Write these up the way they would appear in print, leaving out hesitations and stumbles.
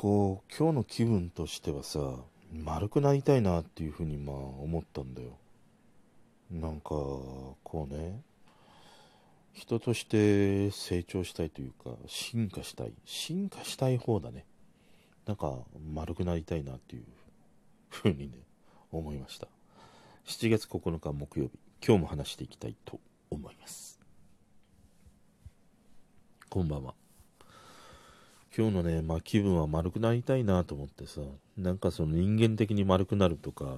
こう今日の気分としてはさ、丸くなりたいなっていうふうに思ったんだよ。なんかこうね、人として成長したいというか、進化したい方だね。なんか丸くなりたいなっていうふうにね、思いました。7月9日木曜日、今日も話していきたいと思います。こんばんは。今日のね、気分は丸くなりたいなと思ってさ、なんかその人間的に丸くなるとか、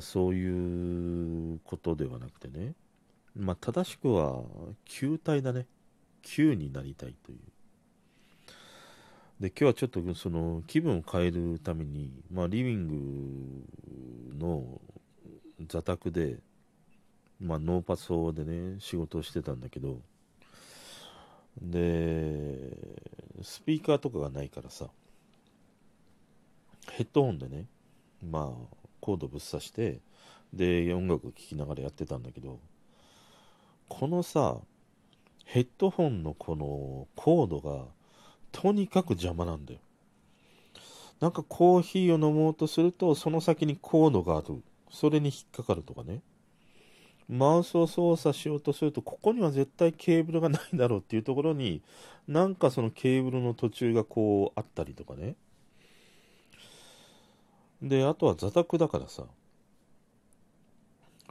そういうことではなくてね、正しくは球体だね。球になりたいという。で、今日はちょっとその気分を変えるために、リビングの座卓で、ノーパソでね、仕事をしてたんだけど、でスピーカーとかがないからさ、ヘッドホンでね、コードぶっ刺して、で音楽を聴きながらやってたんだけど、このさ、ヘッドホンのこのコードがとにかく邪魔なんだよ。なんかコーヒーを飲もうとすると、その先にコードがある、それに引っかかるとかね。マウスを操作しようとすると、ここには絶対ケーブルがないだろうっていうところに、なんかそのケーブルの途中がこうあったりとかね。で、あとは座卓だからさ、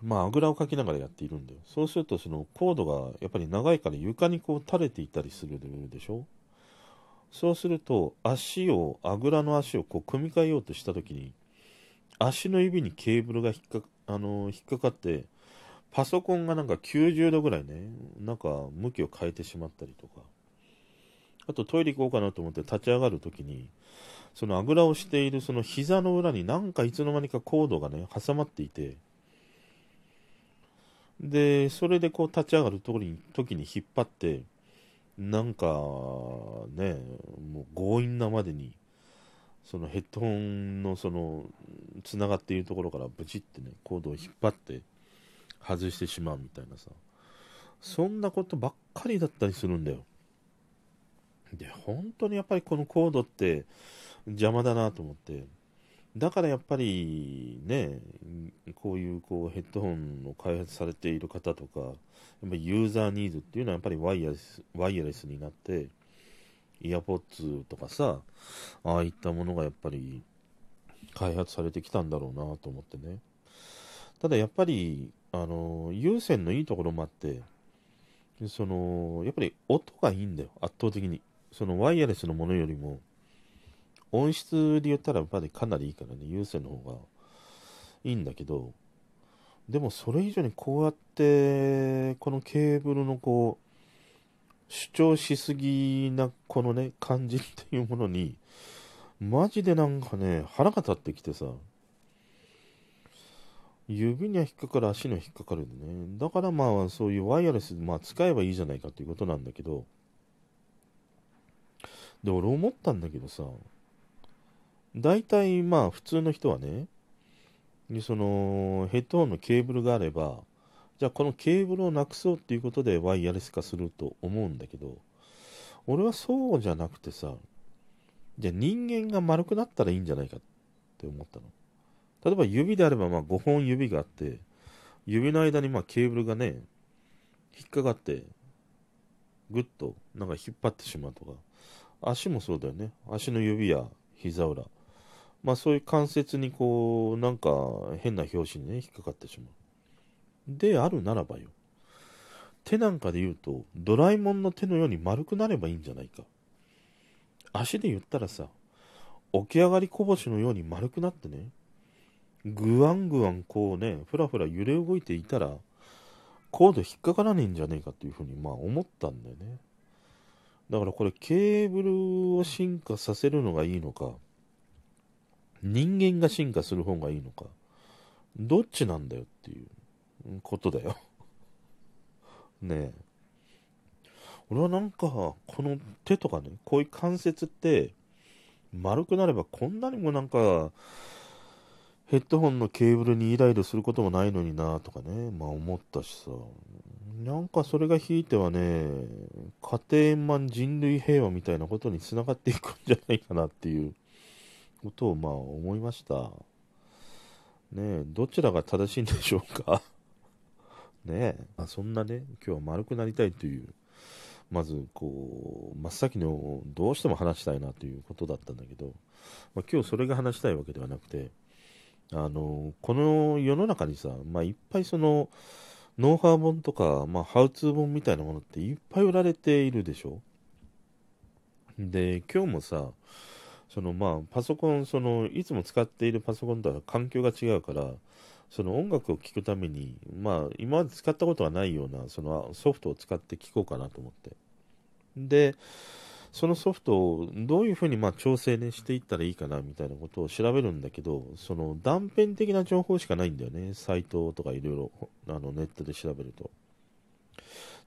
あぐらをかきながらやっているんだよ。そうするとそのコードがやっぱり長いから床にこう垂れていたりするでしょ。そうすると足を、あぐらの足をこう組み替えようとしたときに、足の指にケーブルが引っかかって、パソコンがなんか90度ぐらいね、なんか向きを変えてしまったりとか、あとトイレ行こうかなと思って立ち上がるときに、そのあぐらをしているその膝の裏になんかいつの間にかコードがね、挟まっていて、で、それでこう立ち上がる時に引っ張って、なんかね、もう強引なまでに、そのヘッドホンのその、つながっているところからブチってね、コードを引っ張って、外してしまうみたいなさ、そんなことばっかりだったりするんだよ。で、本当にやっぱりこのコードって邪魔だなと思って、だからやっぱりね、こういうヘッドホンを開発されている方とか、やっぱりユーザーニーズっていうのはやっぱりワイヤレスになって、イヤポッツとかさ、ああいったものがやっぱり開発されてきたんだろうなと思ってね。ただやっぱり有線のいいところもあって、そのやっぱり音がいいんだよ、圧倒的に。そのワイヤレスのものよりも音質で言ったらやっぱりかなりいいからね、有線の方がいいんだけど、でもそれ以上にこうやってこのケーブルのこう主張しすぎなこのね、感じっていうものにマジでなんかね、腹が立ってきてさ、指には引っかかる、足には引っかかるんでね。だからそういうワイヤレス、使えばいいじゃないかということなんだけど、で、俺思ったんだけどさ、大体普通の人はね、そのヘッドホンのケーブルがあれば、じゃあこのケーブルをなくそうっていうことでワイヤレス化すると思うんだけど、俺はそうじゃなくてさ、じゃあ人間が丸くなったらいいんじゃないかって思ったの。例えば指であれば5本指があって、指の間にケーブルがね、引っかかってグッとなんか引っ張ってしまうとか、足もそうだよね。足の指や膝裏、そういう関節にこうなんか変な拍子にね、引っかかってしまうであるならばよ、手なんかで言うとドラえもんの手のように丸くなればいいんじゃないか。足で言ったらさ、起き上がりこぼしのように丸くなってね、ぐわんぐわんこうね、ふらふら揺れ動いていたら、コード引っかからねえんじゃねえかっていうふうに思ったんだよね。だからこれ、ケーブルを進化させるのがいいのか、人間が進化する方がいいのか、どっちなんだよっていうことだよねえ。俺はなんかこの手とかね、こういう関節って丸くなれば、こんなにもなんかヘッドホンのケーブルにイライラすることもないのになとかね、思ったしさ、なんかそれがひいてはね、家庭円満人類平和みたいなことにつながっていくんじゃないかなっていうことをまあ思いましたね。どちらが正しいんでしょうかねえ、まあ、そんなね、今日は丸くなりたいという、まずこう真っ先のどうしても話したいなということだったんだけど、まあ、今日それが話したいわけではなくて、この世の中にさ、まあ、いっぱいそのノウハウ本とか、まあ、ハウツー本みたいなものっていっぱい売られているでしょ。で、今日もさ、そのまあパソコン、そのいつも使っているパソコンとは環境が違うから、その音楽を聴くために、まあ、今まで使ったことがないようなそのソフトを使って聴こうかなと思って、でそのソフトをどういうふうにまあ調整、ね、していったらいいかなみたいなことを調べるんだけど、その断片的な情報しかないんだよね、サイトとかいろいろネットで調べると。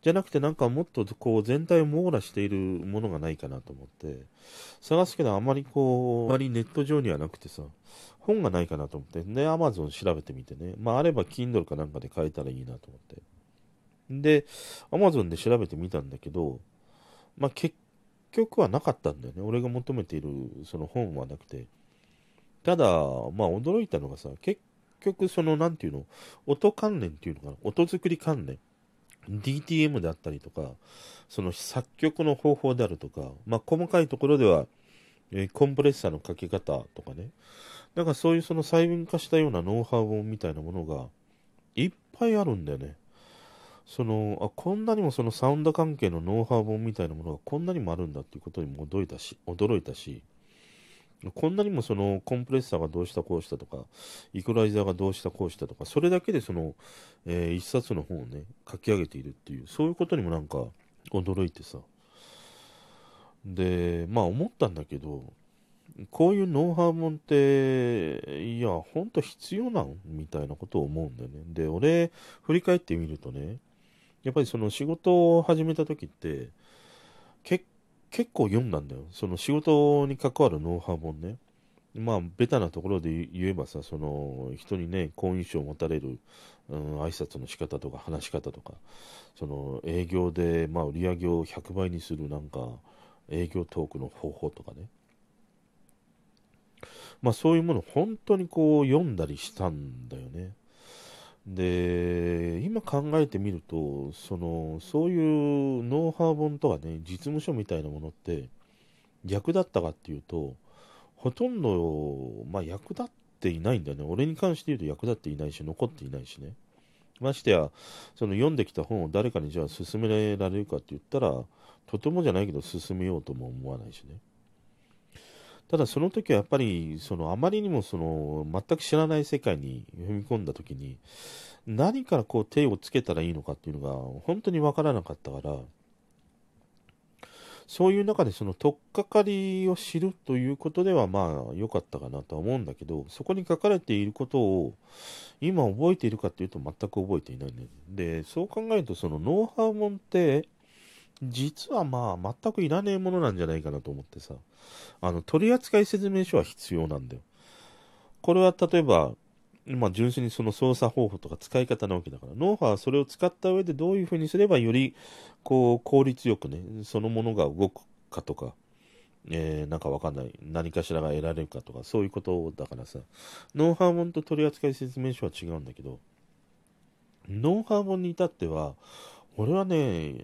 じゃなくて、なんかもっとこう全体を網羅しているものがないかなと思って探すけど、あまりこう、あまりネット上にはなくてさ、本がないかなと思ってね、Amazon 調べてみてね、まああれば Kindle かなんかで買えたらいいなと思って、で Amazon で調べてみたんだけど、まあ結局はなかったんだよね。俺が求めているその本はなくて、ただまあ驚いたのがさ、結局そのなんていうの、音関連っていうのかな、音作り関連、DTM であったりとか、その作曲の方法であるとか、まあ、細かいところでは、コンプレッサーのかけ方とかね、なんかそういうその細分化したようなノウハウ本みたいなものがいっぱいあるんだよね。そのこんなにもそのサウンド関係のノウハウ本みたいなものがこんなにもあるんだっていうことにも驚いたし、こんなにもそのコンプレッサーがどうしたこうしたとか、イコライザーがどうしたこうしたとか、それだけでその、一冊の本をね書き上げているっていう、そういうことにもなんか驚いてさ、でまあ思ったんだけど、こういうノウハウ本っていやほんと必要なんみたいなことを思うんだよね。で俺振り返ってみるとね、やっぱりその仕事を始めた時って結構読んだんだよ、その仕事に関わるノウハウ本ね。まあベタなところで言えばさ、その人にね好印象を持たれる、挨拶の仕方とか話し方とか、その営業で、まあ、売り上げを100倍にするなんか営業トークの方法とかね、まあそういうもの本当にこう読んだりしたんだよね。で今考えてみると、そういうノウハウ本とかね、実務書みたいなものって役立ったかっていうと、ほとんど、まあ、役立っていないんだよね。俺に関して言うと役立っていないし、残っていないしね。ましてやその読んできた本を誰かにじゃあ勧められるかって言ったら、とてもじゃないけど勧めようとも思わないしね。ただその時はやっぱりそのあまりにもその全く知らない世界に踏み込んだ時に、何からこう手をつけたらいいのかっていうのが本当に分からなかったから、そういう中でその取っかかりを知るということではまあ良かったかなとは思うんだけど、そこに書かれていることを今覚えているかっていうと全く覚えていないね。でそう考えると、そのノウハウ本って実はまあ全くいらねえものなんじゃないかなと思ってさ、取扱説明書は必要なんだよ。これは例えば、まあ、純粋にその操作方法とか使い方なわけだから、ノウハウはそれを使った上でどういうふうにすればよりこう効率よくね、そのものが動くかとか、なんかわかんない、何かしらが得られるかとか、そういうことだからさ、ノウハウ本と取扱説明書は違うんだけど、ノウハウ本に至っては俺はね、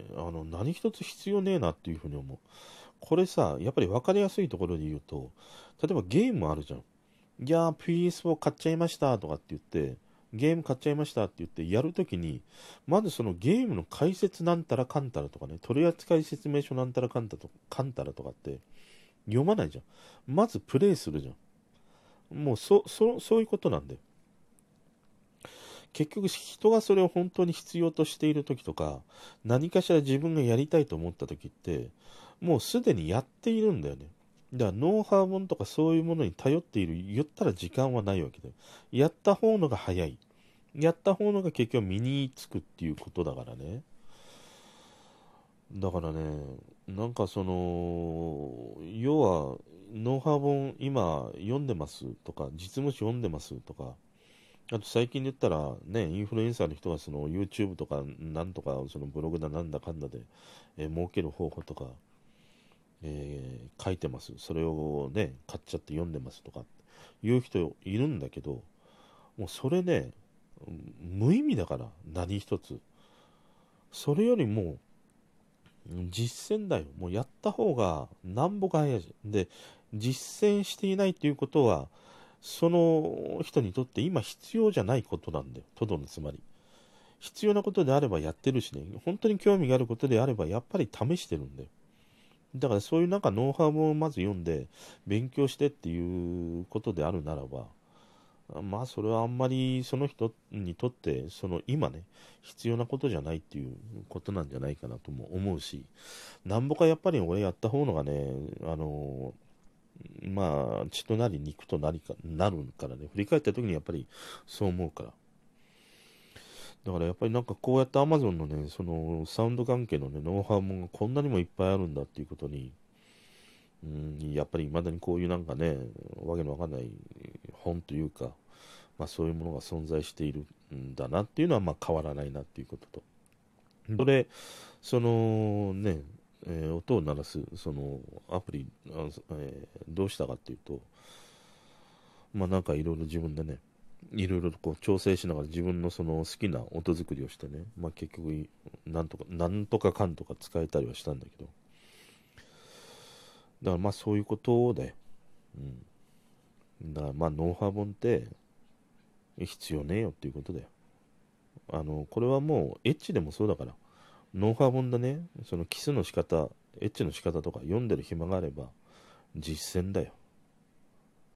何一つ必要ねえなっていうふうに思う。これさ、やっぱり分かりやすいところで言うと、例えばゲームあるじゃん。いやー PS4 買っちゃいましたとかって言って、ゲーム買っちゃいましたって言ってやるときに、まずそのゲームの解説なんたらかんたらとかね、取扱説明書なんたらかんたらとかって読まないじゃん。まずプレイするじゃん。もうそういうことなんだよ。結局人がそれを本当に必要としている時とか、何かしら自分がやりたいと思った時ってもうすでにやっているんだよね。だからノウハウ本とかそういうものに頼っている言ったら時間はないわけだよ。やった方のが早い、やった方のが結局身につくっていうことだからね。だからね、なんかその要はノウハウ本今読んでますとか、実務書読んでますとか、あと最近で言ったら、ね、インフルエンサーの人がその YouTube とかなんとかそのブログだなんだかんだで、儲ける方法とか、書いてます。それをね買っちゃって読んでますとかいう人いるんだけど、もうそれね無意味だから、何一つ。それよりも実践だよ。もうやった方がなんぼか早いで、実践していないということはその人にとって今必要じゃないことなんだよ。とどのつまり必要なことであればやってるしね、本当に興味があることであればやっぱり試してるんだよ。だからそういうなんかノウハウをまず読んで勉強してっていうことであるならば、まあそれはあんまりその人にとってその今ね必要なことじゃないっていうことなんじゃないかなとも思うし、なんぼかやっぱり俺やった方のがね、まあ血となり肉となりかなるからね、振り返った時にやっぱりそう思うから。だからやっぱりなんかこうやって Amazon のねそのサウンド関係のねノウハウもこんなにもいっぱいあるんだっていうことに、やっぱり未だにこういうなんかねわけのわかんない本というか、まあ、そういうものが存在しているんだなっていうのはまあ変わらないなっていうことと、それそのね、音を鳴らすそのアプリ、どうしたかっていうと、まあなんかいろいろ自分でねいろいろこう調整しながら自分のその好きな音作りをしてね、まあ、結局なんとかかんとか使えたりはしたんだけど、だからまあそういうことで、だからまあノウハウ本って必要ねえよっていうことで、これはもうエッチでもそうだから、ノウハウ本だね、そのキスの仕方、エッチの仕方とか読んでる暇があれば実践だよ。